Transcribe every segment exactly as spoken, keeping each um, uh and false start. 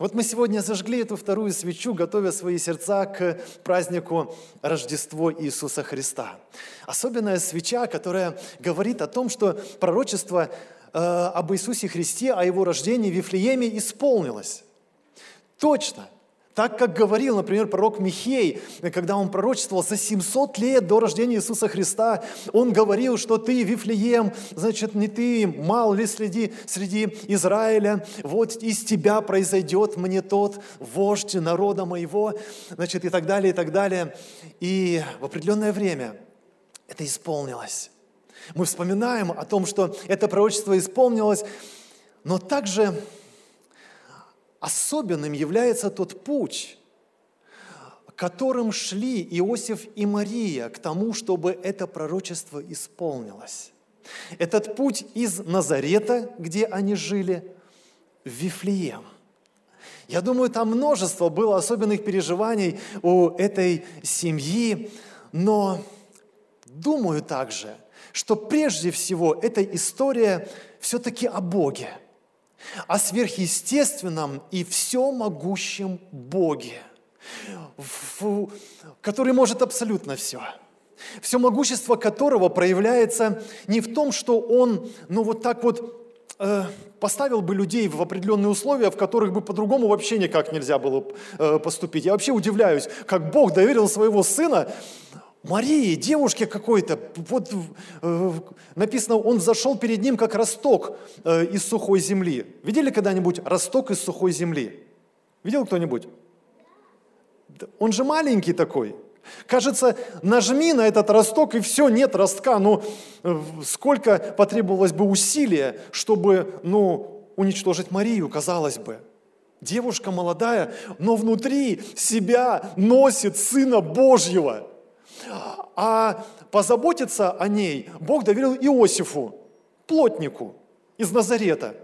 Вот мы сегодня зажгли эту вторую свечу, готовя свои сердца к празднику Рождества Иисуса Христа. Особенная свеча, которая говорит о том, что пророчество э, об Иисусе Христе, о Его рождении в Вифлееме исполнилось. Точно. Так, как говорил, например, пророк Михей, когда он пророчествовал за семьсот лет до рождения Иисуса Христа, он говорил, что ты, Вифлеем, значит, не ты, мал ли среди, среди Израиля, вот из тебя произойдет мне тот вождь народа моего, значит, и так далее, и так далее. И в определенное время это исполнилось. Мы вспоминаем о том, что это пророчество исполнилось, но также... Особенным является тот путь, которым шли Иосиф и Мария к тому, чтобы это пророчество исполнилось. Этот путь из Назарета, где они жили, в Вифлеем. Я думаю, там множество было особенных переживаний у этой семьи, но думаю также, что прежде всего эта история все-таки о Боге, о сверхъестественном и всемогущем Боге, который может абсолютно все, все могущество которого проявляется не в том, что Он, ну вот так вот, э, поставил бы людей в определенные условия, в которых бы по-другому вообще никак нельзя было э, поступить. Я вообще удивляюсь, как Бог доверил своего Сына Марии, девушке какой-то, вот э, написано, он взошел перед ним, как росток э, из сухой земли. Видели когда-нибудь росток из сухой земли? Видел кто-нибудь? Он же маленький такой. Кажется, нажми на этот росток, и все, нет ростка. Ну, э, сколько потребовалось бы усилия, чтобы, ну, уничтожить Марию, казалось бы. Девушка молодая, но внутри себя носит Сына Божьего. А позаботиться о ней Бог доверил Иосифу, плотнику из Назарета,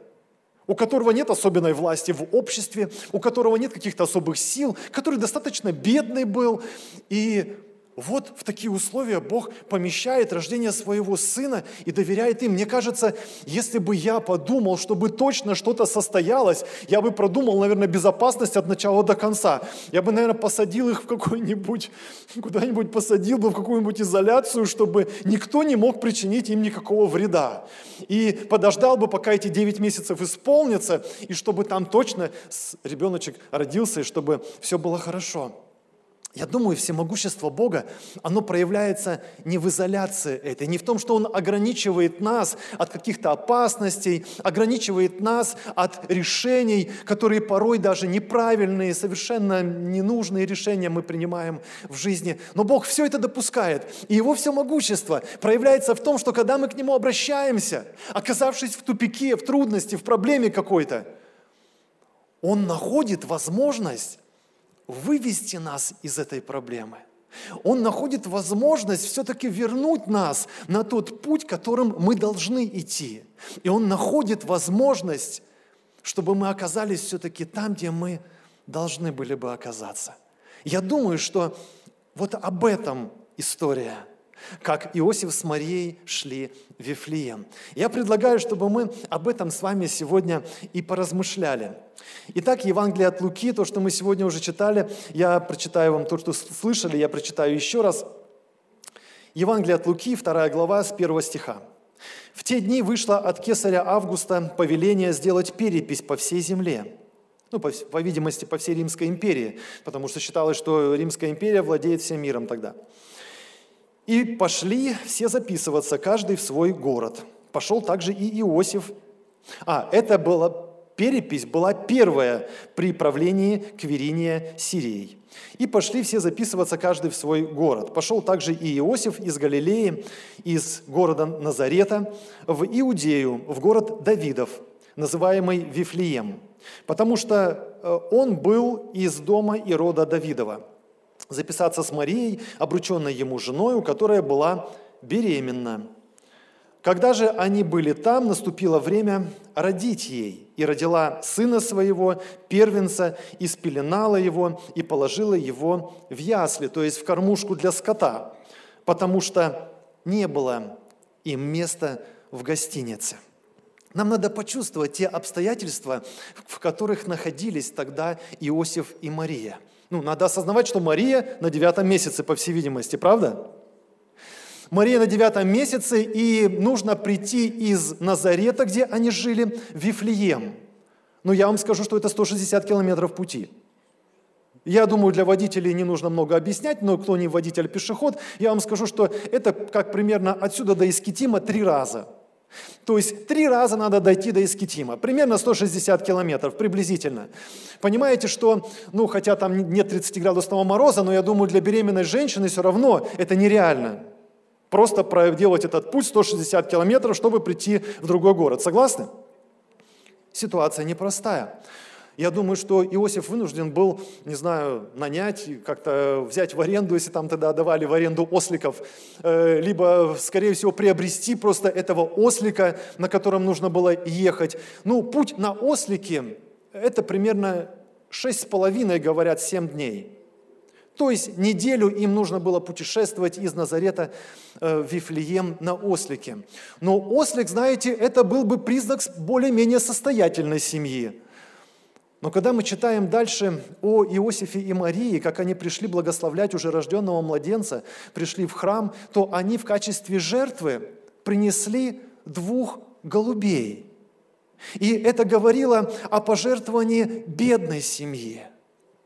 у которого нет особенной власти в обществе, у которого нет каких-то особых сил, который достаточно бедный был. И вот в такие условия Бог помещает рождение своего сына и доверяет им. Мне кажется, если бы я подумал, чтобы точно что-то состоялось, я бы продумал, наверное, безопасность от начала до конца. Я бы, наверное, посадил их в какой-нибудь, куда-нибудь посадил бы в какую-нибудь изоляцию, чтобы никто не мог причинить им никакого вреда. И подождал бы, пока эти девять месяцев исполнятся, и чтобы там точно ребеночек родился, и чтобы все было хорошо. Я думаю, всемогущество Бога, оно проявляется не в изоляции этой, не в том, что Он ограничивает нас от каких-то опасностей, ограничивает нас от решений, которые порой даже неправильные, совершенно ненужные решения мы принимаем в жизни. Но Бог все это допускает, и Его всемогущество проявляется в том, что когда мы к Нему обращаемся, оказавшись в тупике, в трудности, в проблеме какой-то, Он находит возможность вывести нас из этой проблемы. Он находит возможность все-таки вернуть нас на тот путь, которым мы должны идти. И Он находит возможность, чтобы мы оказались все-таки там, где мы должны были бы оказаться. Я думаю, что вот об этом история, как Иосиф с Марией шли в Вифлеем. Я предлагаю, чтобы мы об этом с вами сегодня и поразмышляли. Итак, Евангелие от Луки, то, что мы сегодня уже читали, я прочитаю вам то, что слышали, я прочитаю еще раз. Евангелие от Луки, вторая глава, с первого стиха. «В те дни вышло от Кесаря Августа повеление сделать перепись по всей земле». Ну, по, по видимости, по всей Римской империи, потому что считалось, что Римская империя владеет всем миром тогда. «И пошли все записываться, каждый в свой город. Пошел также и Иосиф». А, это была перепись, была первая при правлении Квириния Сирией. «И пошли все записываться, каждый в свой город. Пошел также и Иосиф из Галилеи, из города Назарета, в Иудею, в город Давидов, называемый Вифлеем, потому что он был из дома и рода Давидова. Записаться с Марией, обрученной ему женою, которая была беременна. Когда же они были там, наступило время родить ей, и родила сына своего, первенца, и спеленала его, и положила его в ясли, то есть в кормушку для скота, потому что не было им места в гостинице». Нам надо почувствовать те обстоятельства, в которых находились тогда Иосиф и Мария. Ну, надо осознавать, что Мария на девятом месяце, по всей видимости, правда? Мария на девятом месяце, и нужно прийти из Назарета, где они жили, в Вифлеем. Но я вам скажу, что это сто шестьдесят километров пути. Я думаю, для водителей не нужно много объяснять, но кто не водитель, пешеход, я вам скажу, что это как примерно отсюда до Искитима три раза. То есть три раза надо дойти до Искитима, примерно сто шестьдесят километров, приблизительно. Понимаете, что, ну, хотя там нет тридцатиградусного мороза, но я думаю, для беременной женщины все равно это нереально. Просто проделать этот путь сто шестьдесят километров, чтобы прийти в другой город. Согласны? Ситуация непростая. Я думаю, что Иосиф вынужден был, не знаю, нанять, как-то взять в аренду, если там тогда давали в аренду осликов, либо, скорее всего, приобрести просто этого ослика, на котором нужно было ехать. Ну, путь на ослике – это примерно шесть с половиной, говорят, семь дней. То есть неделю им нужно было путешествовать из Назарета в Вифлеем на ослике. Но ослик, знаете, это был бы признак более-менее состоятельной семьи. Но когда мы читаем дальше о Иосифе и Марии, как они пришли благословлять уже рожденного младенца, пришли в храм, то они в качестве жертвы принесли двух голубей. И это говорило о пожертвовании бедной семьи.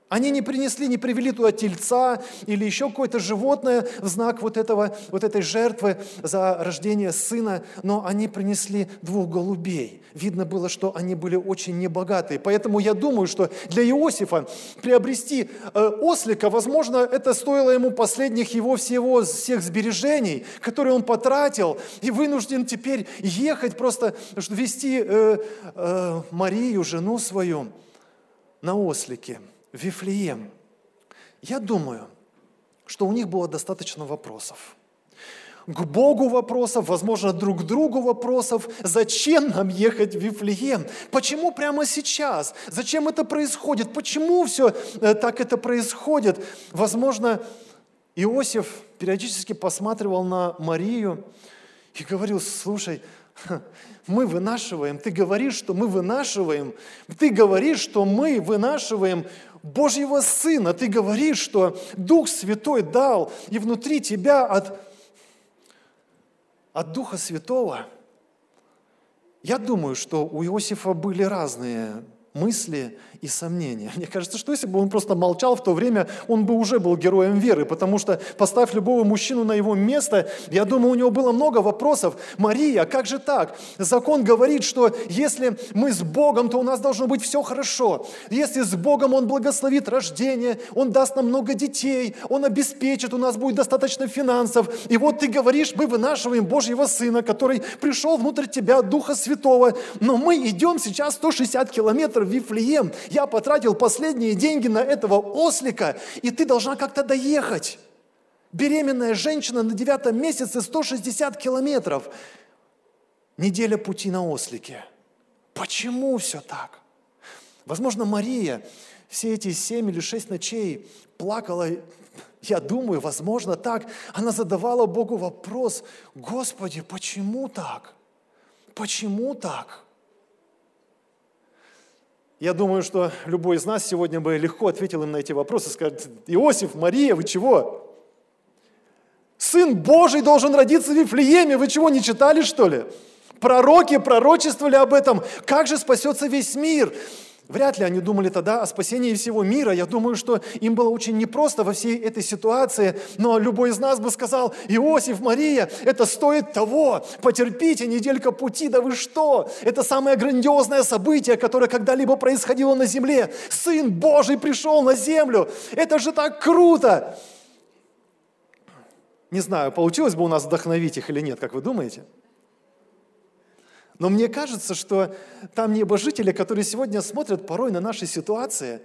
Они не принесли, не привели туда тельца или еще какое-то животное в знак вот, этого, вот этой жертвы за рождение сына, но они принесли двух голубей. Видно было, что они были очень небогатые. Поэтому я думаю, что для Иосифа приобрести ослика, возможно, это стоило ему последних его всего, всех сбережений, которые он потратил, и вынужден теперь ехать, просто вести э, э, Марию, жену свою, на ослике. Вифлеем. Я думаю, что у них было достаточно вопросов. К Богу вопросов, возможно, друг к другу вопросов. Зачем нам ехать в Вифлеем? Почему прямо сейчас? Зачем это происходит? Почему все так это происходит? Возможно, Иосиф периодически посматривал на Марию и говорил: слушай, мы вынашиваем, ты говоришь, что мы вынашиваем, ты говоришь, что мы вынашиваем Божьего Сына, ты говоришь, что Дух Святой дал, и внутри тебя от, от Духа Святого. Я думаю, что у Иосифа были разные мысли и сомнения. Мне кажется, что если бы он просто молчал в то время, он бы уже был героем веры, потому что, поставь любого мужчину на его место, я думаю, у него было много вопросов. Мария, как же так? Закон говорит, что если мы с Богом, то у нас должно быть все хорошо. Если с Богом, Он благословит рождение, Он даст нам много детей, Он обеспечит, у нас будет достаточно финансов. И вот ты говоришь, мы вынашиваем Божьего Сына, который пришел внутрь тебя, Духа Святого, но мы идем сейчас сто шестьдесят километров в Вифлеем. Я потратил последние деньги на этого ослика, и ты должна как-то доехать. Беременная женщина на девятом месяце, сто шестьдесят километров. Неделя пути на ослике. Почему все так? Возможно, Мария все эти семь или шесть ночей плакала, я думаю, возможно, так. Она задавала Богу вопрос: Господи, почему так? Почему так? Я думаю, что любой из нас сегодня бы легко ответил им на эти вопросы, скажет: Иосиф, Мария, вы чего? Сын Божий должен родиться в Вифлееме, вы чего, не читали, что ли? Пророки пророчествовали об этом, как же спасется весь мир? Вряд ли они думали тогда о спасении всего мира. Я думаю, что им было очень непросто во всей этой ситуации. Но любой из нас бы сказал: Иосиф, Мария, это стоит того. Потерпите, неделька пути, да вы что? Это самое грандиозное событие, которое когда-либо происходило на земле. Сын Божий пришел на землю. Это же так круто! Не знаю, получилось бы у нас вдохновить их или нет, как вы думаете? Но мне кажется, что там небожители, которые сегодня смотрят порой на наши ситуации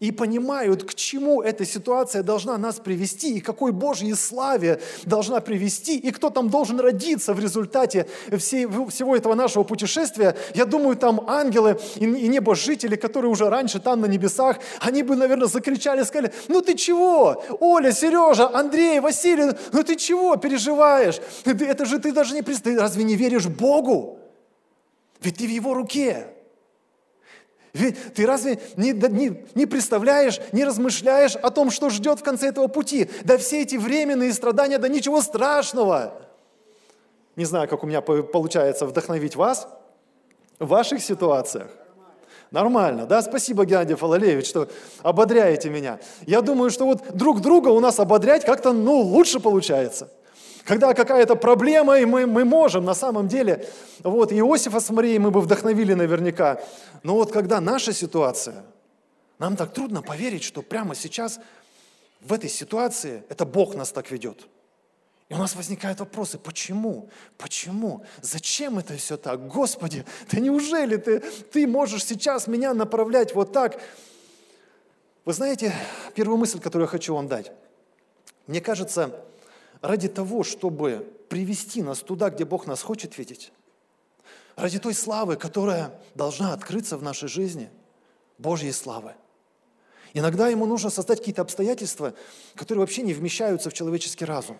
и понимают, к чему эта ситуация должна нас привести, и какой Божьей славе должна привести, и кто там должен родиться в результате всей, всего этого нашего путешествия. Я думаю, там ангелы и небожители, которые уже раньше там на небесах, они бы, наверное, закричали, сказали: ну ты чего, Оля, Сережа, Андрей, Василий, ну ты чего переживаешь? Это же ты даже не представляешь, разве не веришь Богу? Ведь ты в Его руке. Ведь ты разве не, не, не представляешь, не размышляешь о том, что ждет в конце этого пути? Да все эти временные страдания, да ничего страшного. Не знаю, как у меня получается вдохновить вас в ваших ситуациях. Нормально, да? Спасибо, Геннадий Фалалеевич, что ободряете меня. Я думаю, что вот друг друга у нас ободрять как-то, ну, лучше получается. Когда какая-то проблема, и мы, мы можем, на самом деле, вот, Иосифа с Марией мы бы вдохновили наверняка. Но вот когда наша ситуация, нам так трудно поверить, что прямо сейчас в этой ситуации это Бог нас так ведет. И у нас возникают вопросы, почему, почему, зачем это все так, Господи, да неужели ты, ты можешь сейчас меня направлять вот так? Вы знаете, первую мысль, которую я хочу вам дать, мне кажется, ради того, чтобы привести нас туда, где Бог нас хочет видеть, ради той славы, которая должна открыться в нашей жизни, Божьей славы, иногда Ему нужно создать какие-то обстоятельства, которые вообще не вмещаются в человеческий разум.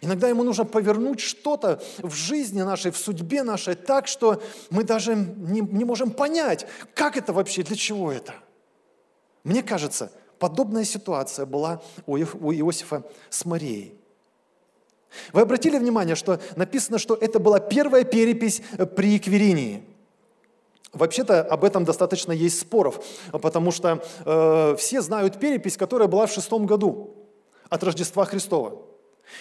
Иногда Ему нужно повернуть что-то в жизни нашей, в судьбе нашей так, что мы даже не, не можем понять, как это вообще, для чего это. Мне кажется, подобная ситуация была у Иосифа с Марией. Вы обратили внимание, что написано, что это была первая перепись при Квиринии. Вообще-то об этом достаточно есть споров, потому что э, все знают перепись, которая была в шестом году от Рождества Христова.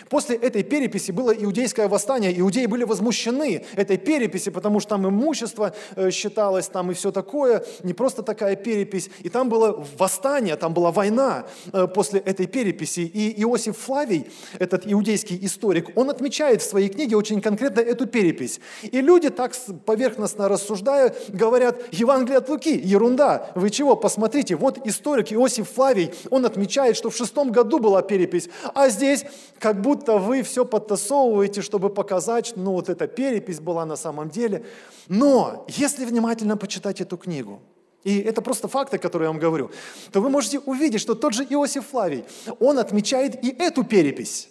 После этой переписи было иудейское восстание, иудеи были возмущены этой переписи, потому что там имущество считалось, там и все такое, не просто такая перепись, и там было восстание, там была война после этой переписи, и Иосиф Флавий, этот иудейский историк, он отмечает в своей книге очень конкретно эту перепись, и люди, так поверхностно рассуждая, говорят: Евангелие от Луки, ерунда, вы чего, посмотрите, вот историк Иосиф Флавий, он отмечает, что в шестом году была перепись, а здесь, как Как будто вы все подтасовываете, чтобы показать, ну вот эта перепись была на самом деле. Но если внимательно почитать эту книгу, и это просто факты, которые я вам говорю, то вы можете увидеть, что тот же Иосиф Флавий, он отмечает и эту перепись.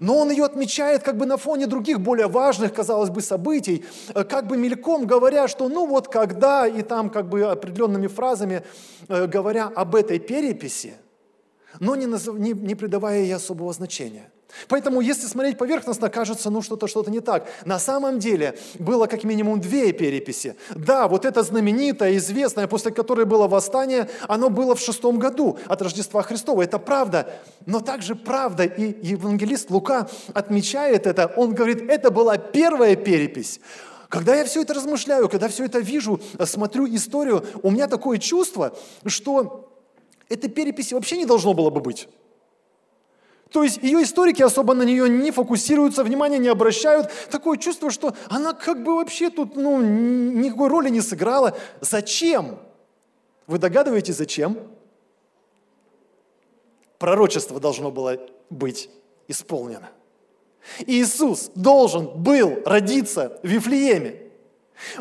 Но он ее отмечает как бы на фоне других более важных, казалось бы, событий, как бы мельком говоря, что ну вот когда, и там как бы определенными фразами говоря об этой переписи, но не, назов... не, не придавая ей особого значения. Поэтому, если смотреть поверхностно, кажется, ну что-то, что-то не так. На самом деле было как минимум две переписи. Да, вот эта знаменитая, известная, после которой было восстание, оно было в шестом году от Рождества Христова. Это правда, но также правда, и евангелист Лука отмечает это. Он говорит, это была первая перепись. Когда я все это размышляю, когда все это вижу, смотрю историю, у меня такое чувство, что этой переписи вообще не должно было бы быть. То есть ее историки особо на нее не фокусируются, внимания не обращают. Такое чувство, что она как бы вообще тут ну, никакой роли не сыграла. Зачем? Вы догадываетесь, зачем? Пророчество должно было быть исполнено. Иисус должен был родиться в Вифлееме.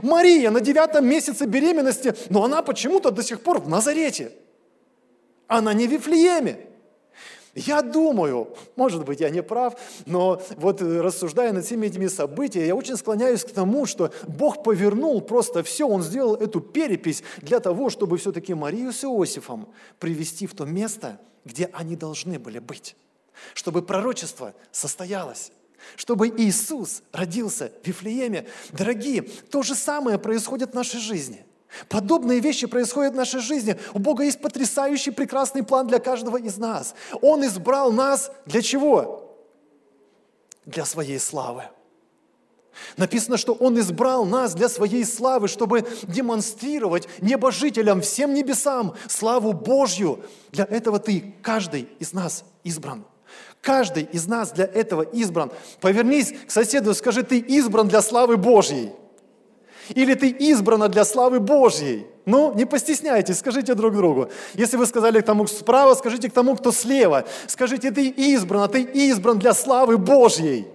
Мария на девятом месяце беременности, но она почему-то до сих пор в Назарете. Она не в Вифлееме. Я думаю, может быть, я не прав, но вот рассуждая над всеми этими событиями, я очень склоняюсь к тому, что Бог повернул просто все, Он сделал эту перепись для того, чтобы все-таки Марию с Иосифом привести в то место, где они должны были быть, чтобы пророчество состоялось. Чтобы Иисус родился в Вифлееме. Дорогие, то же самое происходит в нашей жизни. Подобные вещи происходят в нашей жизни. У Бога есть потрясающий, прекрасный план для каждого из нас. Он избрал нас для чего? Для своей славы. Написано, что Он избрал нас для своей славы, чтобы демонстрировать небожителям, всем небесам славу Божью. Для этого ты, каждый из нас, избран. Каждый из нас для этого избран. Повернись к соседу и скажи: ты избран для славы Божьей. Или ты избрана для славы Божьей. Ну, не постесняйтесь, скажите друг другу. Если вы сказали к тому, кто справа, скажите к тому, кто слева. Скажите: ты избрана, ты избран для славы Божьей.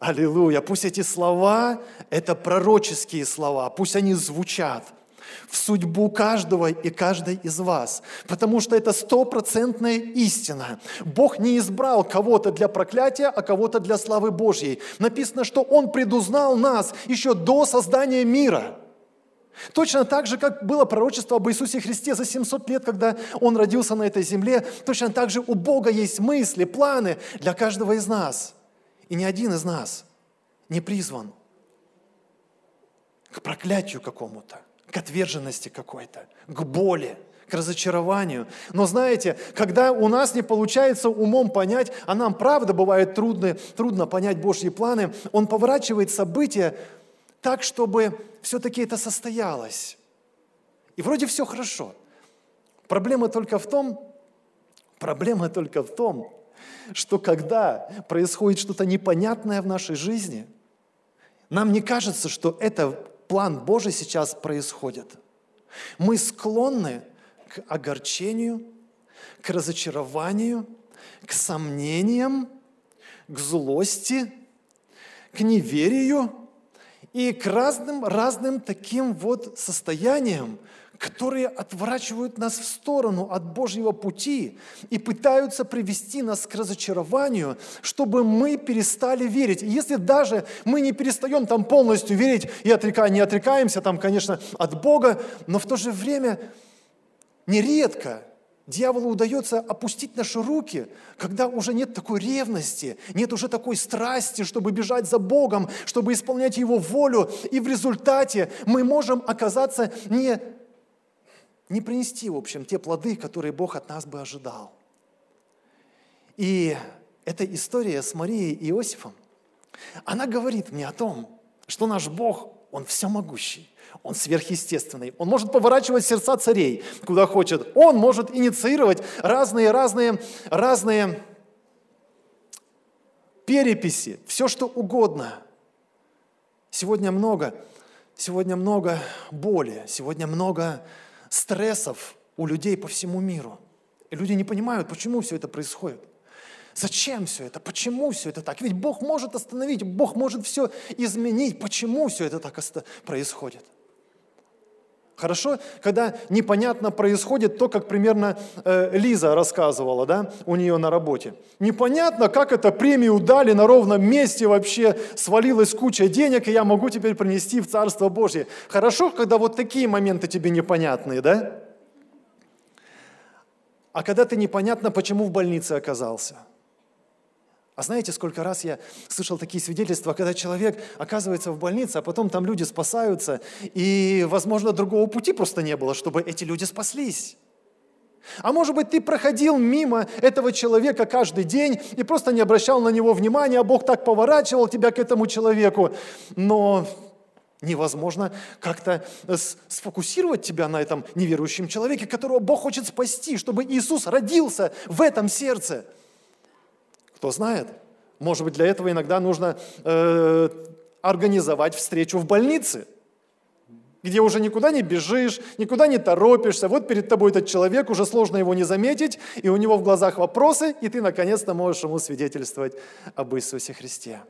Аллилуйя. Пусть эти слова, это пророческие слова, пусть они звучат. в судьбу каждого и каждой из вас, потому что это стопроцентная истина. Бог не избрал кого-то для проклятия, а кого-то для славы Божьей. Написано, что Он предузнал нас еще до создания мира. Точно так же, как было пророчество об Иисусе Христе за семьсот лет, когда Он родился на этой земле, точно так же у Бога есть мысли, планы для каждого из нас. И ни один из нас не призван к проклятию какому-то, к отверженности какой-то, к боли, к разочарованию. Но знаете, когда у нас не получается умом понять, а нам правда бывает трудно, трудно понять Божьи планы, Он поворачивает события так, чтобы все-таки это состоялось. И вроде все хорошо. Проблема только в том, проблема только в том, что когда происходит что-то непонятное в нашей жизни, нам не кажется, что это план Божий сейчас происходит. Мы склонны к огорчению, к разочарованию, к сомнениям, к злости, к неверию и к разным, разным таким вот состояниям, которые отворачивают нас в сторону от Божьего пути и пытаются привести нас к разочарованию, чтобы мы перестали верить. И если даже мы не перестаем там полностью верить и отрека, не отрекаемся там, конечно, от Бога, но в то же время нередко дьяволу удается опустить наши руки, когда уже нет такой ревности, нет уже такой страсти, чтобы бежать за Богом, чтобы исполнять Его волю. И в результате мы можем оказаться не, не принести, в общем, те плоды, которые Бог от нас бы ожидал. И эта история с Марией и Иосифом, она говорит мне о том, что наш Бог, Он всемогущий. Он сверхъестественный. Он может поворачивать сердца царей, куда хочет. Он может инициировать разные, разные, разные переписи, все что угодно. Сегодня много, сегодня много боли, сегодня много стрессов у людей по всему миру. И люди не понимают, почему все это происходит. Зачем все это? Почему все это так? Ведь Бог может остановить, Бог может все изменить. Почему все это так происходит? Хорошо, когда непонятно происходит то, как примерно э, Лиза рассказывала, да, у нее на работе. Непонятно, как это премию дали на ровном месте вообще, свалилась куча денег, и я могу теперь принести в Царство Божье. Хорошо, когда вот такие моменты тебе непонятные, да? А когда ты непонятно, почему в больнице оказался. А знаете, сколько раз я слышал такие свидетельства, когда человек оказывается в больнице, а потом там люди спасаются, и, возможно, другого пути просто не было, чтобы эти люди спаслись. А может быть, ты проходил мимо этого человека каждый день и просто не обращал на него внимания, а Бог так поворачивал тебя к этому человеку, но невозможно как-то сфокусировать тебя на этом неверующем человеке, которого Бог хочет спасти, чтобы Иисус родился в этом сердце. Кто знает, может быть, для этого иногда нужно э, организовать встречу в больнице, где уже никуда не бежишь, никуда не торопишься. Вот перед тобой этот человек, уже сложно его не заметить, и у него в глазах вопросы, и ты наконец-то можешь ему свидетельствовать об Иисусе Христе.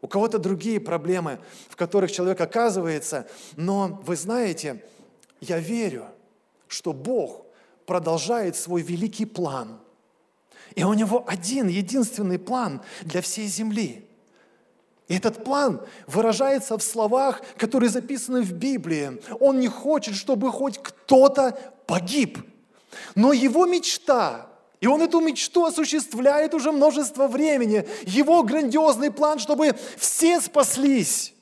У кого-то другие проблемы, в которых человек оказывается, но вы знаете, я верю, что Бог продолжает свой великий план. И у Него один, единственный план для всей земли. И этот план выражается в словах, которые записаны в Библии. Он не хочет, чтобы хоть кто-то погиб. Но Его мечта, и Он эту мечту осуществляет уже множество времени, Его грандиозный план, чтобы все спаслись,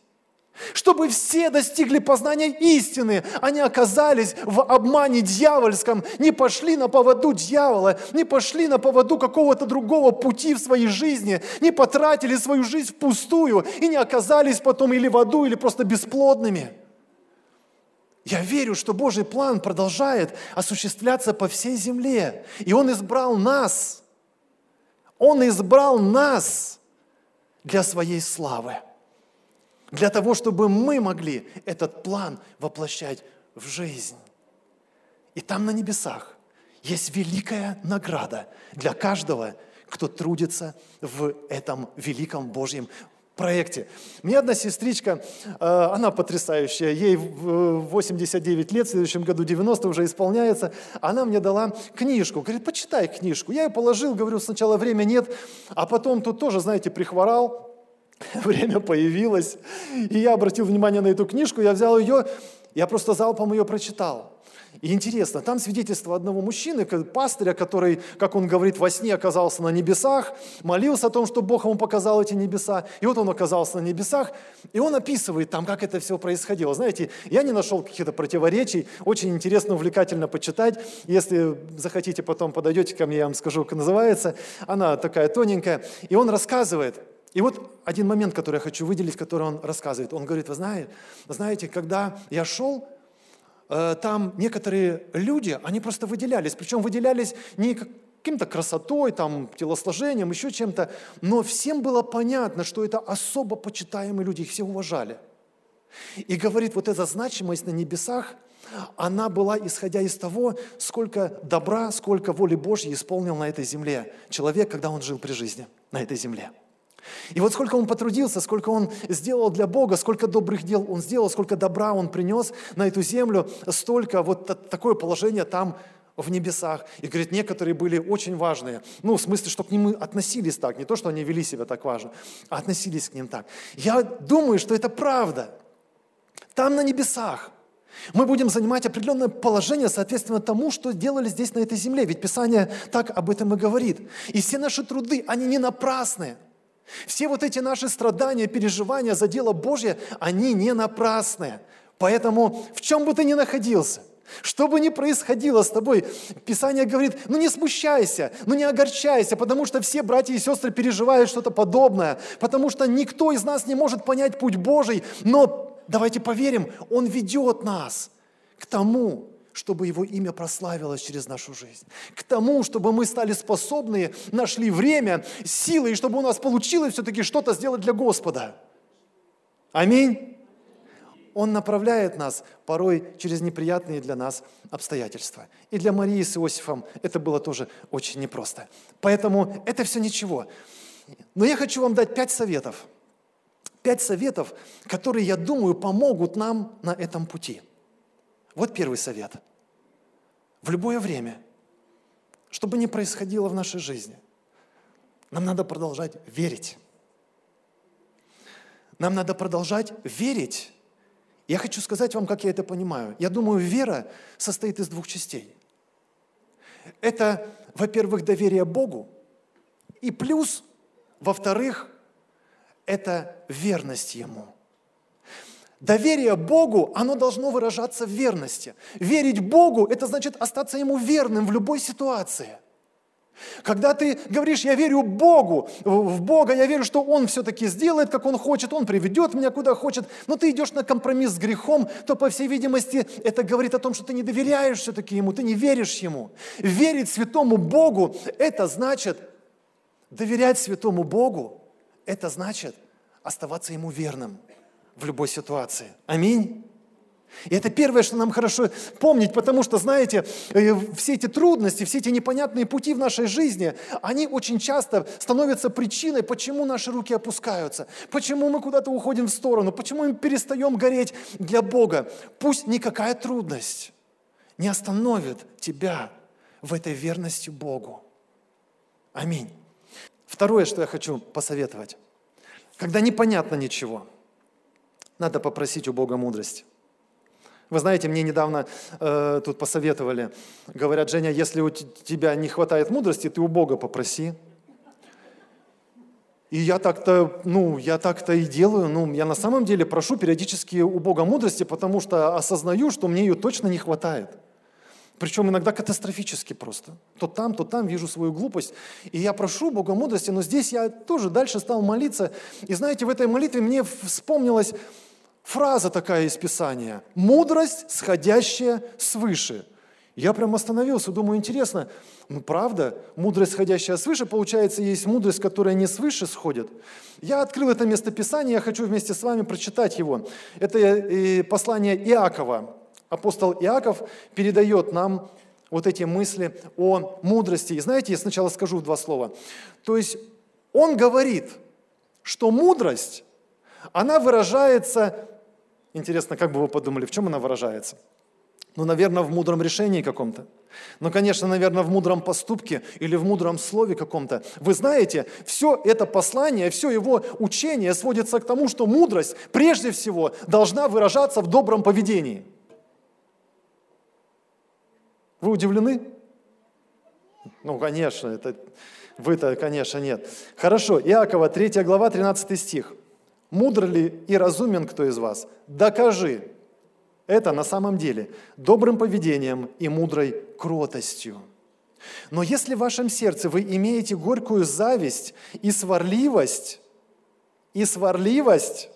чтобы все достигли познания истины, а не оказались в обмане дьявольском, не пошли на поводу дьявола, не пошли на поводу какого-то другого пути в своей жизни, не потратили свою жизнь впустую и не оказались потом или в аду, или просто бесплодными. Я верю, что Божий план продолжает осуществляться по всей земле, и Он избрал нас, Он избрал нас для Своей славы. Для того, чтобы мы могли этот план воплощать в жизнь. И там на небесах есть великая награда для каждого, кто трудится в этом великом Божьем проекте. Мне одна сестричка, она потрясающая, ей восемьдесят девять лет, в следующем году девяносто уже исполняется, она мне дала книжку, говорит, почитай книжку. Я ее положил, говорю, сначала время нет, а потом тут тоже, знаете, прихворал, время появилось, и я обратил внимание на эту книжку, я взял ее, я просто залпом ее прочитал. И интересно, там свидетельство одного мужчины, пастыря, который, как он говорит, во сне оказался на небесах, молился о том, что Бог ему показал эти небеса, и вот он оказался на небесах, и он описывает там, как это все происходило. Знаете, я не нашел каких-то противоречий, очень интересно, увлекательно почитать, если захотите, потом подойдете ко мне, я вам скажу, как называется, она такая тоненькая, и он рассказывает. И вот один момент, который я хочу выделить, который он рассказывает. Он говорит, вы знаете, знаете, когда я шел, там некоторые люди, они просто выделялись. Причем выделялись не каким-то красотой, там, телосложением, еще чем-то, но всем было понятно, что это особо почитаемые люди, их все уважали. И говорит, вот эта значимость на небесах, она была исходя из того, сколько добра, сколько воли Божьей исполнил на этой земле человек, когда он жил при жизни на этой земле. И вот сколько он потрудился, сколько он сделал для Бога, сколько добрых дел он сделал, сколько добра он принес на эту землю, столько вот такое положение там в небесах. И, говорит, некоторые были очень важные. Ну, в смысле, чтобы к ним относились так, не то, что они вели себя так важно, а относились к ним так. Я думаю, что это правда. Там на небесах мы будем занимать определенное положение, соответственно, тому, что делали здесь, на этой земле. Ведь Писание так об этом и говорит. И все наши труды, они не напрасны. Все вот эти наши страдания, переживания за дело Божье, они не напрасны. Поэтому в чем бы ты ни находился, что бы ни происходило с тобой, Писание говорит, ну не смущайся, ну не огорчайся, потому что все братья и сестры переживают что-то подобное, потому что никто из нас не может понять путь Божий, но давайте поверим, Он ведет нас к тому, чтобы Его имя прославилось через нашу жизнь. К тому, чтобы мы стали способны, нашли время, силы, и чтобы у нас получилось все-таки что-то сделать для Господа. Аминь. Он направляет нас порой через неприятные для нас обстоятельства. И для Марии с Иосифом это было тоже очень непросто. Поэтому это все ничего. Но я хочу вам дать пять советов. Пять советов, которые, я думаю, помогут нам на этом пути. Вот первый совет. В любое время, что бы ни происходило в нашей жизни, нам надо продолжать верить. Нам надо продолжать верить. Я хочу сказать вам, как я это понимаю. Я думаю, вера состоит из двух частей. Это, во-первых, доверие Богу, и плюс, во-вторых, это верность Ему. Доверие Богу, оно должно выражаться в верности. Верить Богу – это значит остаться Ему верным в любой ситуации. Когда ты говоришь, я верю Богу, в Бога, я верю, что Он все-таки сделает, как Он хочет, Он приведет меня куда хочет, но ты идешь на компромисс с грехом, то, по всей видимости, это говорит о том, что ты не доверяешь все-таки Ему, ты не веришь Ему. Верить святому Богу – это значит доверять святому Богу, это значит оставаться Ему верным в любой ситуации. Аминь. И это первое, что нам хорошо помнить, потому что, знаете, все эти трудности, все эти непонятные пути в нашей жизни, они очень часто становятся причиной, почему наши руки опускаются, почему мы куда-то уходим в сторону, почему мы перестаем гореть для Бога. Пусть никакая трудность не остановит тебя в этой верности Богу. Аминь. Второе, что я хочу посоветовать. Когда непонятно ничего, надо попросить у Бога мудрость. Вы знаете, мне недавно э, тут посоветовали. Говорят, Женя, если у тебя не хватает мудрости, ты у Бога попроси. И я так-то, ну, я так-то и делаю. Ну, я на самом деле прошу периодически у Бога мудрости, потому что осознаю, что мне ее точно не хватает. Причем иногда катастрофически просто. То там, то там вижу свою глупость. И я прошу Бога мудрости, но здесь я тоже дальше стал молиться. И знаете, в этой молитве мне вспомнилось... Фраза такая из Писания. «Мудрость, сходящая свыше». Я прям остановился, думаю, интересно. Ну, правда, мудрость, сходящая свыше, получается, есть мудрость, которая не свыше сходит. Я открыл это место Писания, я хочу вместе с вами прочитать его. Это послание Иакова. Апостол Иаков передает нам вот эти мысли о мудрости. И знаете, я сначала скажу в два слова. То есть он говорит, что мудрость – Она выражается, интересно, как бы вы подумали, в чем она выражается? Ну, наверное, в мудром решении каком-то. Ну, конечно, наверное, в мудром поступке или в мудром слове каком-то. Вы знаете, все это послание, все его учение сводится к тому, что мудрость прежде всего должна выражаться в добром поведении. Вы удивлены? Ну, конечно, это... вы-то, конечно, нет. Хорошо, Иакова, третья глава, тринадцатый стих. «Мудр ли и разумен кто из вас? Докажи это на самом деле добрым поведением и мудрой кротостью. Но если в вашем сердце вы имеете горькую зависть и сварливость, и сварливость,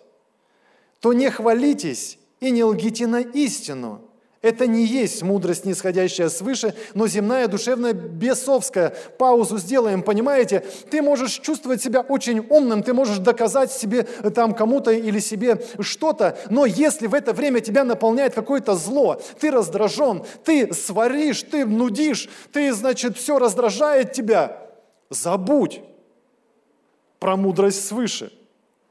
то не хвалитесь и не лгите на истину». Это не есть мудрость, нисходящая свыше, но земная, душевная, бесовская. Паузу сделаем, понимаете? Ты можешь чувствовать себя очень умным, ты можешь доказать себе там кому-то или себе что-то, но если в это время тебя наполняет какое-то зло, ты раздражен, ты сваришь, ты нудишь, ты, значит, все раздражает тебя, забудь про мудрость свыше.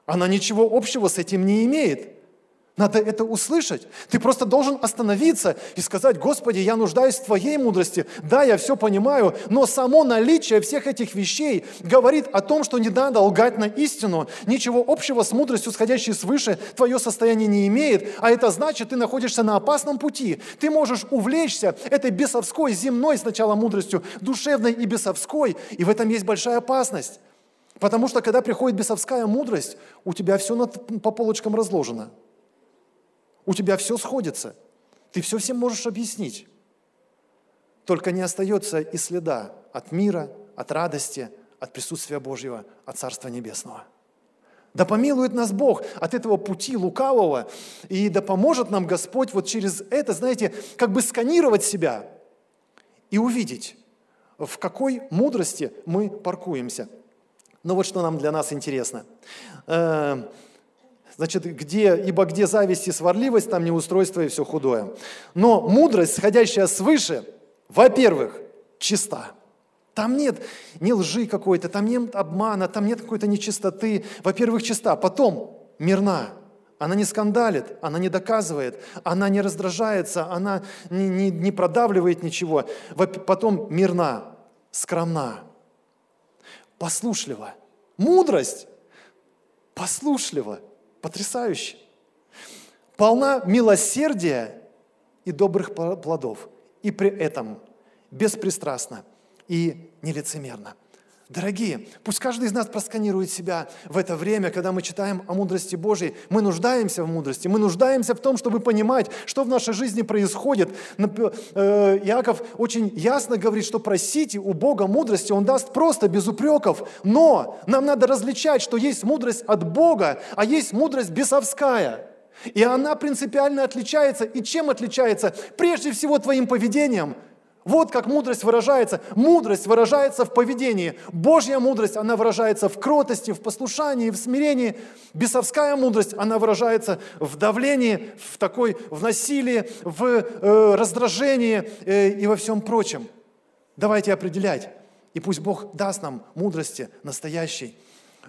Она ничего общего с этим не имеет. Надо это услышать. Ты просто должен остановиться и сказать: «Господи, я нуждаюсь в Твоей мудрости. Да, я все понимаю, но само наличие всех этих вещей говорит о том, что не надо лгать на истину. Ничего общего с мудростью, сходящей свыше, твое состояние не имеет, а это значит, ты находишься на опасном пути. Ты можешь увлечься этой бесовской, земной сначала мудростью, душевной и бесовской, и в этом есть большая опасность. Потому что, когда приходит бесовская мудрость, у тебя все по полочкам разложено. У тебя все сходится, ты все всем можешь объяснить. Только не остается и следа от мира, от радости, от присутствия Божьего, от Царства Небесного. Да помилует нас Бог от этого пути лукавого, и да поможет нам Господь вот через это, знаете, как бы сканировать себя и увидеть, в какой мудрости мы паркуемся. Но вот что нам для нас интересно. Значит, где, ибо где зависть и сварливость, там неустройство и все худое. Но мудрость, сходящая свыше, во-первых, чиста. Там нет ни лжи какой-то, там нет обмана, там нет какой-то нечистоты. Во-первых, чиста. Потом мирна. Она не скандалит, она не доказывает, она не раздражается, она не, не, не продавливает ничего. Потом мирна, скромна, послушлива. Мудрость послушлива. Потрясающе. Полна милосердия и добрых плодов. И при этом беспристрастно и нелицемерно. Дорогие, пусть каждый из нас просканирует себя в это время, когда мы читаем о мудрости Божьей. Мы нуждаемся в мудрости, мы нуждаемся в том, чтобы понимать, что в нашей жизни происходит. Иаков очень ясно говорит, что просите у Бога мудрости, Он даст просто, без упреков. Но нам надо различать, что есть мудрость от Бога, а есть мудрость бесовская. И она принципиально отличается. И чем отличается? Прежде всего твоим поведением. Вот как мудрость выражается. Мудрость выражается в поведении. Божья мудрость, она выражается в кротости, в послушании, в смирении. Бесовская мудрость, она выражается в давлении, в такой, в насилии, в э, раздражении э, и во всем прочем. Давайте определять. И пусть Бог даст нам мудрости настоящей,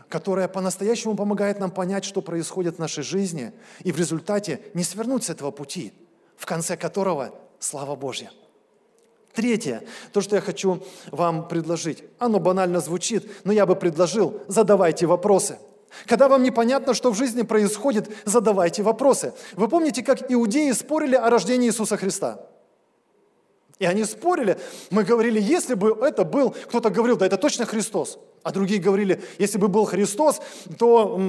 которая по-настоящему помогает нам понять, что происходит в нашей жизни, и в результате не свернуть с этого пути, в конце которого слава Божья. Третье, то, что я хочу вам предложить. Оно банально звучит, но я бы предложил: задавайте вопросы. Когда вам непонятно, что в жизни происходит, задавайте вопросы. Вы помните, как иудеи спорили о рождении Иисуса Христа? И они спорили. Мы говорили, если бы это был... Кто-то говорил, да это точно Христос. А другие говорили, если бы был Христос, то...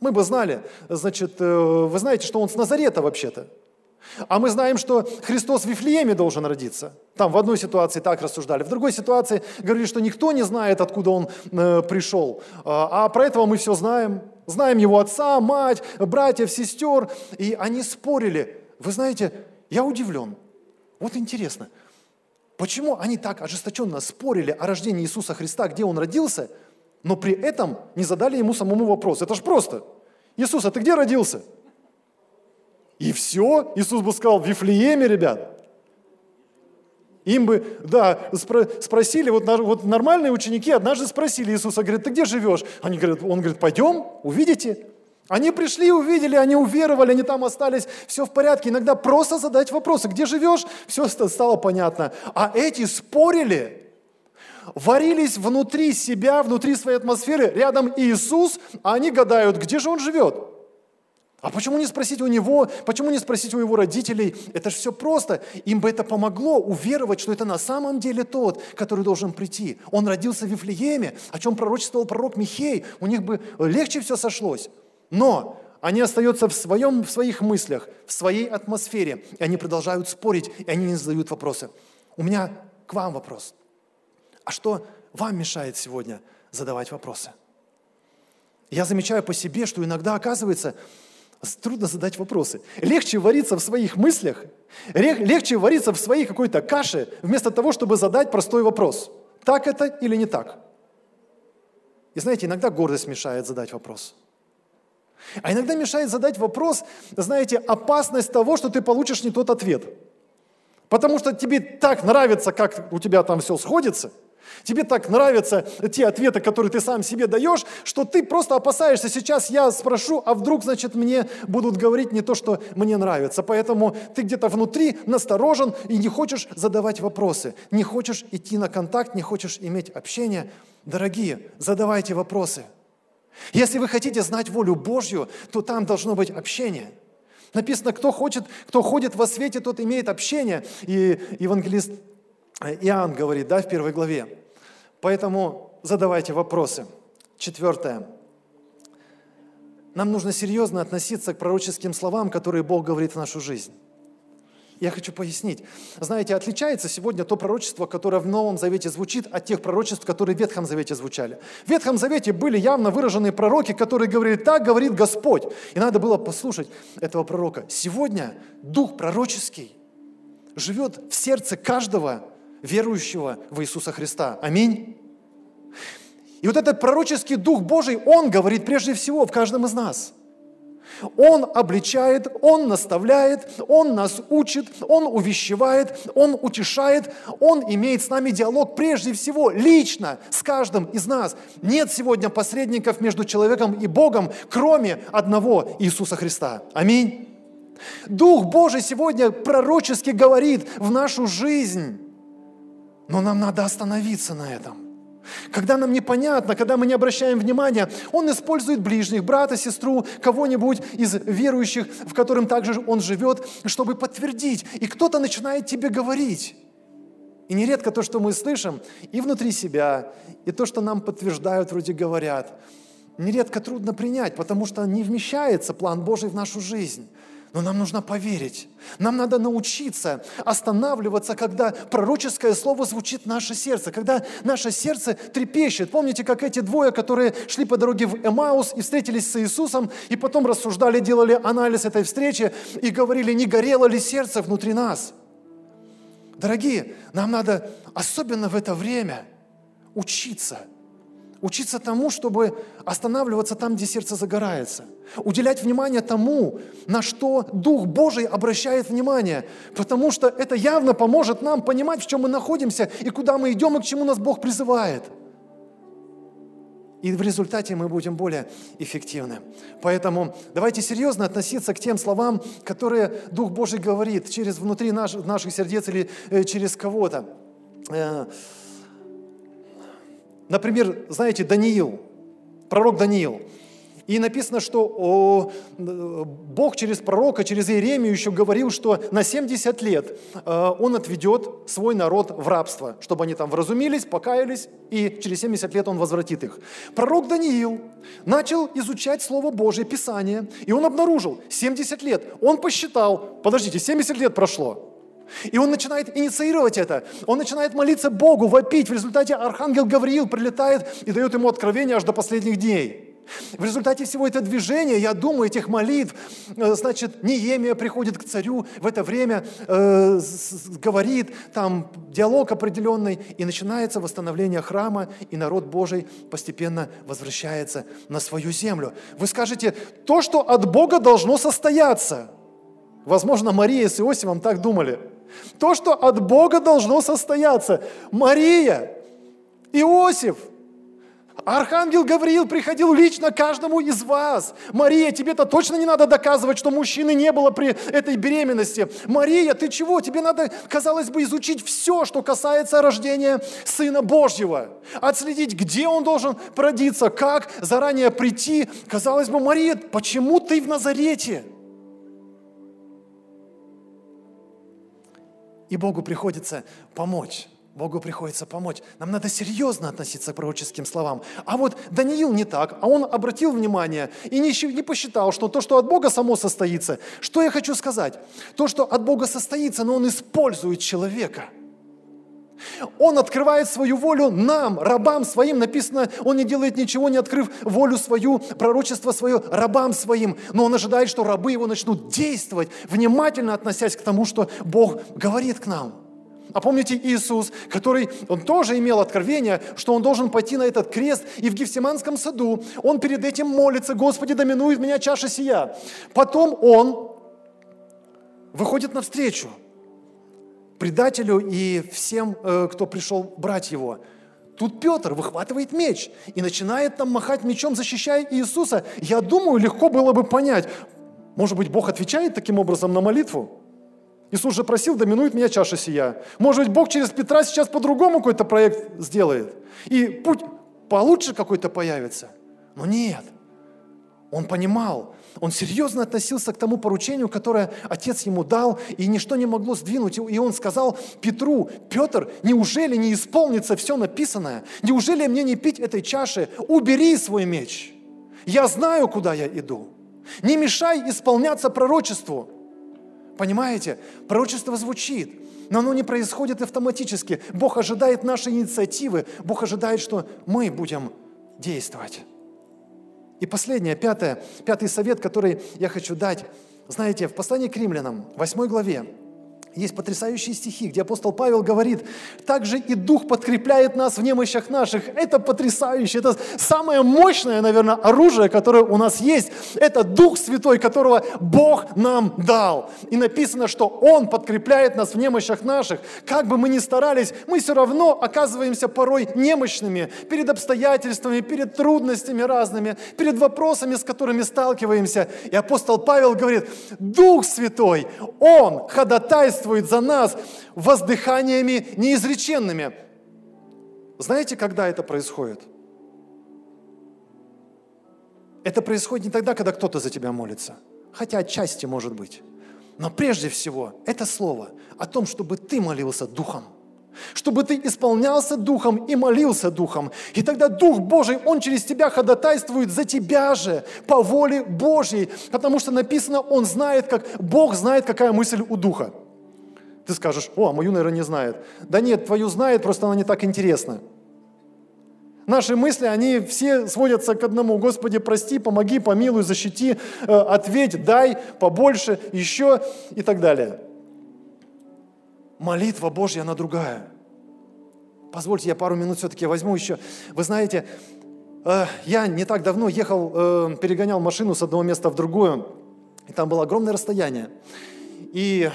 Мы бы знали, значит, вы знаете, что он с Назарета вообще-то. А мы знаем, что Христос в Вифлееме должен родиться. Там в одной ситуации так рассуждали, в другой ситуации говорили, что никто не знает, откуда он э, пришел. А про этого мы все знаем. Знаем его отца, мать, братьев, сестер. И они спорили. Вы знаете, я удивлен. Вот интересно, почему они так ожесточенно спорили о рождении Иисуса Христа, где он родился, но при этом не задали ему самому вопрос. Это ж просто. Иисус, а ты где родился? И все? Иисус бы сказал: в Вифлееме, ребят. Им бы, да, спро- спросили, вот, вот нормальные ученики однажды спросили Иисуса, говорят, ты где живешь? Они говорят, он говорит, пойдем, увидите. Они пришли, увидели, они уверовали, они там остались, все в порядке. Иногда просто задать вопросы, где живешь, все стало понятно. А эти спорили, варились внутри себя, внутри своей атмосферы, рядом Иисус, а они гадают, где же он живет? А почему не спросить у него, почему не спросить у его родителей? Это же все просто. Им бы это помогло уверовать, что это на самом деле тот, который должен прийти. Он родился в Вифлееме, о чем пророчествовал пророк Михей. У них бы легче все сошлось. Но они остаются в, своем, в своих мыслях, в своей атмосфере. И они продолжают спорить, и они не задают вопросы. У меня к вам вопрос. А что вам мешает сегодня задавать вопросы? Я замечаю по себе, что иногда оказывается... трудно задать вопросы. Легче вариться в своих мыслях, легче вариться в своей какой-то каше, вместо того, чтобы задать простой вопрос. Так это или не так? И знаете, иногда гордость мешает задать вопрос. А иногда мешает задать вопрос, знаете, опасность того, что ты получишь не тот ответ. Потому что тебе так нравится, как у тебя там все сходится, тебе так нравятся те ответы, которые ты сам себе даешь, что ты просто опасаешься, сейчас я спрошу, а вдруг, значит, мне будут говорить не то, что мне нравится. Поэтому ты где-то внутри насторожен и не хочешь задавать вопросы, не хочешь идти на контакт, не хочешь иметь общение. Дорогие, задавайте вопросы. Если вы хотите знать волю Божью, то там должно быть общение. Написано, кто хочет, кто ходит во свете, тот имеет общение. И евангелист Иоанн говорит, да, в первой главе. Поэтому задавайте вопросы. Четвертое. Нам нужно серьезно относиться к пророческим словам, которые Бог говорит в нашу жизнь. Я хочу пояснить. Знаете, отличается сегодня то пророчество, которое в Новом Завете звучит, от тех пророчеств, которые в Ветхом Завете звучали. В Ветхом Завете были явно выражены пророки, которые говорили, так говорит Господь. И надо было послушать этого пророка. Сегодня дух пророческий живет в сердце каждого верующего в Иисуса Христа. Аминь. И вот этот пророческий Дух Божий, Он говорит прежде всего в каждом из нас. Он обличает, Он наставляет, Он нас учит, Он увещевает, Он утешает, Он имеет с нами диалог прежде всего лично с каждым из нас. Нет сегодня посредников между человеком и Богом, кроме одного Иисуса Христа. Аминь. Дух Божий сегодня пророчески говорит в нашу жизнь, но нам надо остановиться на этом. Когда нам непонятно, когда мы не обращаем внимания, он использует ближних, брата, сестру, кого-нибудь из верующих, в котором также он живет, чтобы подтвердить. И кто-то начинает тебе говорить. И нередко то, что мы слышим и внутри себя, и то, что нам подтверждают, вроде говорят, нередко трудно принять, потому что не вмещается план Божий в нашу жизнь. Но нам нужно поверить. Нам надо научиться останавливаться, когда пророческое слово звучит в наше сердце, когда наше сердце трепещет. Помните, как эти двое, которые шли по дороге в Эмаус и встретились с Иисусом, и потом рассуждали, делали анализ этой встречи и говорили, не горело ли сердце внутри нас. Дорогие, нам надо особенно в это время учиться. Учиться тому, чтобы останавливаться там, где сердце загорается. Уделять внимание тому, на что Дух Божий обращает внимание. Потому что это явно поможет нам понимать, в чем мы находимся, и куда мы идем, и к чему нас Бог призывает. И в результате мы будем более эффективны. Поэтому давайте серьезно относиться к тем словам, которые Дух Божий говорит через внутри наш, наших сердец или э, через кого-то. Э, Например, знаете, Даниил, пророк Даниил. И написано, что о, Бог через пророка, через Иеремию еще говорил, что на семьдесят лет э, он отведет свой народ в рабство, чтобы они там вразумились, покаялись, и через семьдесят лет он возвратит их. Пророк Даниил начал изучать Слово Божие, Писание, и он обнаружил семьдесят лет. Он посчитал, подождите, семьдесят лет прошло. И он начинает инициировать это, он начинает молиться Богу, вопить. В результате архангел Гавриил прилетает и дает ему откровение аж до последних дней. В результате всего этого движения, я думаю, этих молитв, значит, Неемия приходит к царю в это время, э, говорит, там диалог определенный, и начинается восстановление храма, и народ Божий постепенно возвращается на свою землю. Вы скажете, то, что от Бога должно состояться. Возможно, Мария с Иосифом так думали. То, что от Бога должно состояться. Мария, Иосиф, архангел Гавриил приходил лично каждому из вас. Мария, тебе-то точно не надо доказывать, что мужчины не было при этой беременности. Мария, ты чего? Тебе надо, казалось бы, изучить все, что касается рождения Сына Божьего. Отследить, где он должен родиться, как заранее прийти. Казалось бы, Мария, почему ты в Назарете? И Богу приходится помочь. Богу приходится помочь. Нам надо серьезно относиться к пророческим словам. А вот Даниил не так, а он обратил внимание и не посчитал, что то, что от Бога само состоится. Что я хочу сказать? То, что от Бога состоится, но он использует человека. Он открывает свою волю нам, рабам своим. Написано, он не делает ничего, не открыв волю свою, пророчество свое рабам своим. Но он ожидает, что рабы его начнут действовать, внимательно относясь к тому, что Бог говорит к нам. А помните Иисус, который, он тоже имел откровение, что он должен пойти на этот крест, и в Гефсиманском саду он перед этим молится: «Господи, да минует меня чаша сия». Потом он выходит навстречу предателю и всем, кто пришел брать его. Тут Петр выхватывает меч и начинает там махать мечом, защищая Иисуса. Я думаю, легко было бы понять, может быть, Бог отвечает таким образом на молитву? Иисус же просил: «Да минует меня чаша сия». Может быть, Бог через Петра сейчас по-другому какой-то проект сделает, и путь получше какой-то появится. Но нет, он понимал, он серьезно относился к тому поручению, которое Отец ему дал, и ничто не могло сдвинуть. И он сказал Петру: «Петр, неужели не исполнится все написанное? Неужели мне не пить этой чаши? Убери свой меч. Я знаю, куда я иду. Не мешай исполняться пророчеству». Понимаете? Пророчество звучит, но оно не происходит автоматически. Бог ожидает нашей инициативы. Бог ожидает, что мы будем действовать. И последнее, пятое, пятый совет, который я хочу дать. Знаете, в послании к Римлянам, восьмой главе, есть потрясающие стихи, где апостол Павел говорит: «Также и Дух подкрепляет нас в немощах наших». Это потрясающе, это самое мощное, наверное, оружие, которое у нас есть. Это Дух Святой, которого Бог нам дал. И написано, что Он подкрепляет нас в немощах наших. Как бы мы ни старались, мы все равно оказываемся порой немощными перед обстоятельствами, перед трудностями разными, перед вопросами, с которыми сталкиваемся. И апостол Павел говорит: «Дух Святой, Он ходатайствует за нас воздыханиями неизреченными». Знаете, когда это происходит? Это происходит не тогда, когда кто-то за тебя молится, хотя отчасти может быть. Но прежде всего, это слово о том, чтобы ты молился Духом, чтобы ты исполнялся Духом и молился Духом. И тогда Дух Божий, Он через тебя ходатайствует за тебя же по воле Божьей, потому что написано, Он знает, как Бог знает, какая мысль у Духа. Ты скажешь: «О, а мою, наверное, не знает». Да нет, твою знает, просто она не так интересна. Наши мысли, они все сводятся к одному: «Господи, прости, помоги, помилуй, защити, ответь, дай, побольше, еще» и так далее. Молитва Божья, она другая. Позвольте, я пару минут все-таки возьму еще. Вы знаете, я не так давно ехал, перегонял машину с одного места в другое, и там было огромное расстояние. И...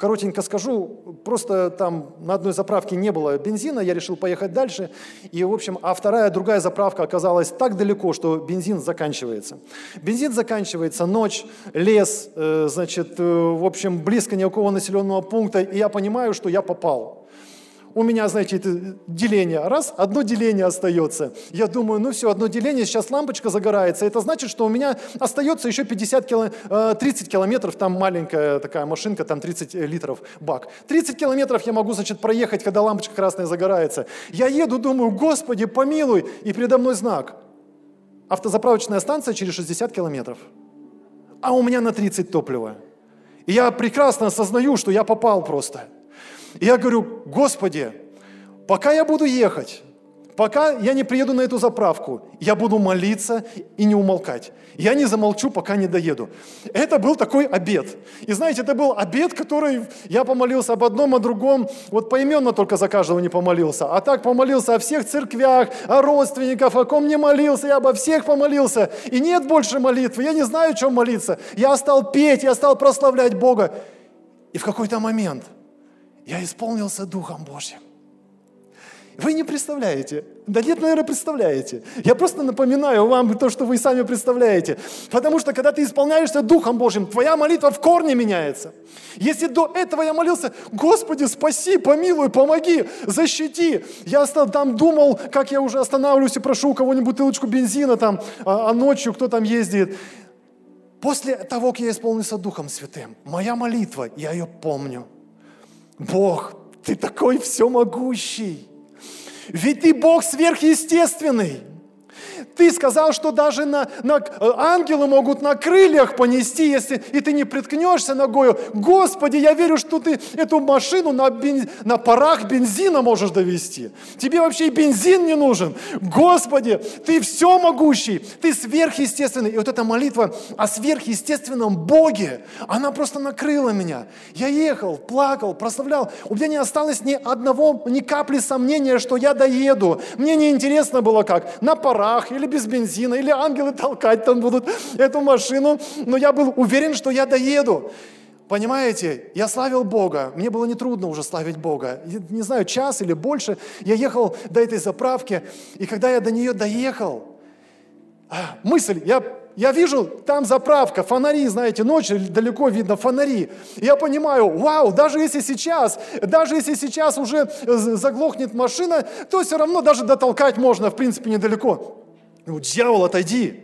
коротенько скажу, просто там на одной заправке не было бензина, я решил поехать дальше, и, в общем, а вторая, другая заправка оказалась так далеко, что бензин заканчивается. Бензин заканчивается, ночь, лес, значит, в общем, близко ни у кого населенного пункта, и я понимаю, что я попал. У меня, знаете, это деление. Раз, одно деление остается. Я думаю, ну все, одно деление, сейчас лампочка загорается. Это значит, что у меня остается еще пятьдесят кило, тридцать километров, там маленькая такая машинка, там тридцать литров бак. тридцать километров я могу, значит, проехать, когда лампочка красная загорается. Я еду, думаю: «Господи, помилуй», и передо мной знак. Автозаправочная станция через шестьдесят километров. А у меня на тридцать топлива. И я прекрасно осознаю, что я попал просто. И я говорю: «Господи, пока я буду ехать, пока я не приеду на эту заправку, я буду молиться и не умолкать. Я не замолчу, пока не доеду». Это был такой обет. И знаете, это был обет, который я помолился об одном, о другом. Вот поименно только за каждого не помолился. А так помолился о всех церквях, о родственниках, о ком не молился. Я обо всех помолился. И нет больше молитвы. Я не знаю, о чем молиться. Я стал петь, я стал прославлять Бога. И в какой-то момент я исполнился Духом Божьим. Вы не представляете. Да нет, наверное, представляете. Я просто напоминаю вам то, что вы сами представляете. Потому что, когда ты исполняешься Духом Божьим, твоя молитва в корне меняется. Если до этого я молился: Господи, спаси, помилуй, помоги, защити. Я там думал, как я уже останавливаюсь и прошу у кого-нибудь бутылочку бензина, там, а ночью кто там ездит. После того, как я исполнился Духом Святым, моя молитва, я ее помню. Бог, Ты такой всемогущий. Ведь Ты Бог сверхъестественный. Ты сказал, что даже на, на, ангелы могут на крыльях понести, если и ты не приткнешься ногою. Господи, я верю, что Ты эту машину на, бен, на парах бензина можешь довести. Тебе вообще и бензин не нужен. Господи, Ты всемогущий, Ты сверхъестественный. И вот эта молитва о сверхъестественном Боге, она просто накрыла меня. Я ехал, плакал, прославлял. У меня не осталось ни одного, ни капли сомнения, что я доеду. Мне неинтересно было как, на парах, или без бензина, или ангелы толкать там будут эту машину, но я был уверен, что я доеду. Понимаете, я славил Бога, мне было нетрудно уже славить Бога, я не знаю, час или больше, я ехал до этой заправки, и когда я до нее доехал, мысль, я, я вижу, там заправка, фонари, знаете, ночью далеко видно фонари, я понимаю, вау, даже если сейчас, даже если сейчас уже заглохнет машина, то все равно даже дотолкать можно, в принципе, недалеко. Дьявол, отойди.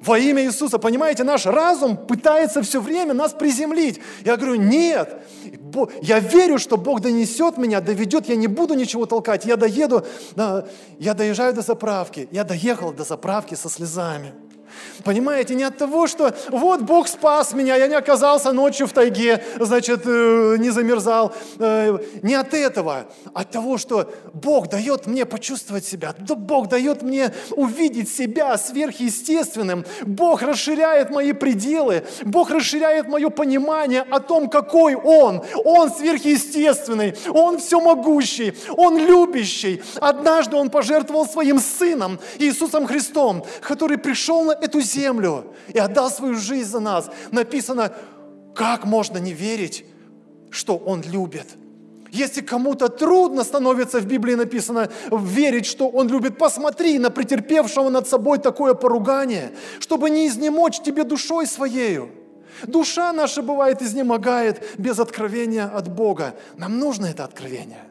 Во имя Иисуса, понимаете, наш разум пытается все время нас приземлить. Я говорю, нет, я верю, что Бог донесет меня, доведет, я не буду ничего толкать, я доеду, я доезжаю до заправки, я доехал до заправки со слезами. Понимаете, не от того, что вот Бог спас меня, я не оказался ночью в тайге, значит, не замерзал. Не от этого, а от того, что Бог дает мне почувствовать себя, Бог дает мне увидеть себя сверхъестественным, Бог расширяет мои пределы, Бог расширяет мое понимание о том, какой Он. Он сверхъестественный, Он всемогущий, Он любящий. Однажды Он пожертвовал Своим Сыном, Иисусом Христом, который пришел на эту землю и отдал свою жизнь за нас. Написано, как можно не верить, что Он любит. Если кому-то трудно становится, в Библии написано, верить, что Он любит, посмотри на претерпевшего над собой такое поругание, чтобы не изнемочь тебе душой своею. Душа наша, бывает, изнемогает без откровения от Бога. Нам нужно это откровение.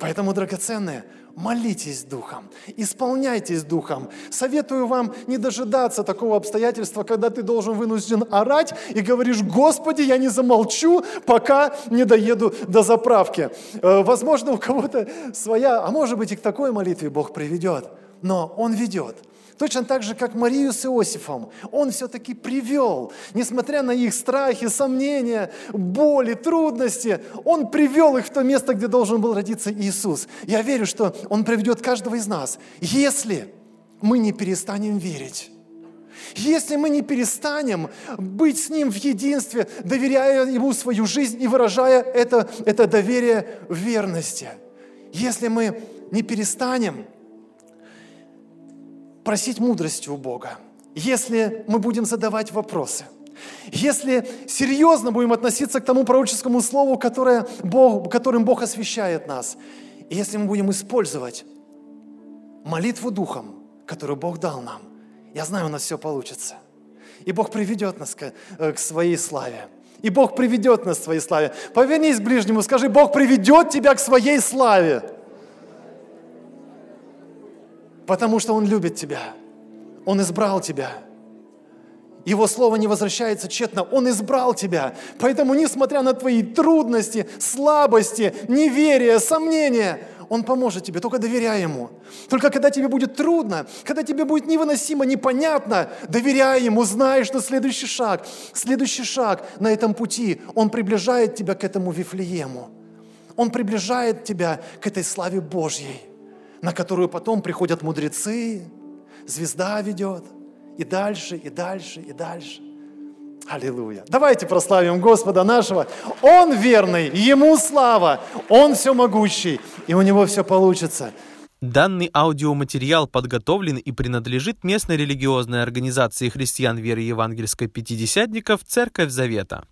Поэтому, драгоценные, молитесь Духом, исполняйтесь Духом. Советую вам не дожидаться такого обстоятельства, когда ты должен вынужден орать и говоришь: «Господи, я не замолчу, пока не доеду до заправки». Возможно, у кого-то своя, а может быть и к такой молитве Бог приведет, но Он ведет. Точно так же, как Марию с Иосифом. Он все-таки привел, несмотря на их страхи, сомнения, боли, трудности, Он привел их в то место, где должен был родиться Иисус. Я верю, что Он приведет каждого из нас, если мы не перестанем верить. Если мы не перестанем быть с Ним в единстве, доверяя Ему свою жизнь и выражая это, это доверие в верности. Если мы не перестанем просить мудрости у Бога, если мы будем задавать вопросы, если серьезно будем относиться к тому пророческому слову, которое Бог, которым Бог освещает нас, и если мы будем использовать молитву Духом, которую Бог дал нам, я знаю, у нас все получится. И Бог приведет нас к, к своей славе. И Бог приведет нас к своей славе. Повернись к ближнему, скажи: Бог приведет тебя к своей славе. Потому что Он любит тебя. Он избрал тебя. Его слово не возвращается тщетно. Он избрал тебя. Поэтому, несмотря на твои трудности, слабости, неверие, сомнения, Он поможет тебе. Только доверяй Ему. Только когда тебе будет трудно, когда тебе будет невыносимо, непонятно, доверяй Ему, знай, что следующий шаг, следующий шаг на этом пути, Он приближает тебя к этому Вифлеему. Он приближает тебя к этой славе Божьей, на которую потом приходят мудрецы, звезда ведет, и дальше, и дальше, и дальше. Аллилуйя. Давайте прославим Господа нашего. Он верный, Ему слава, Он всемогущий, и у Него все получится. Данный аудиоматериал подготовлен и принадлежит местной религиозной организации христиан веры евангельской пятидесятников «Церковь Завета».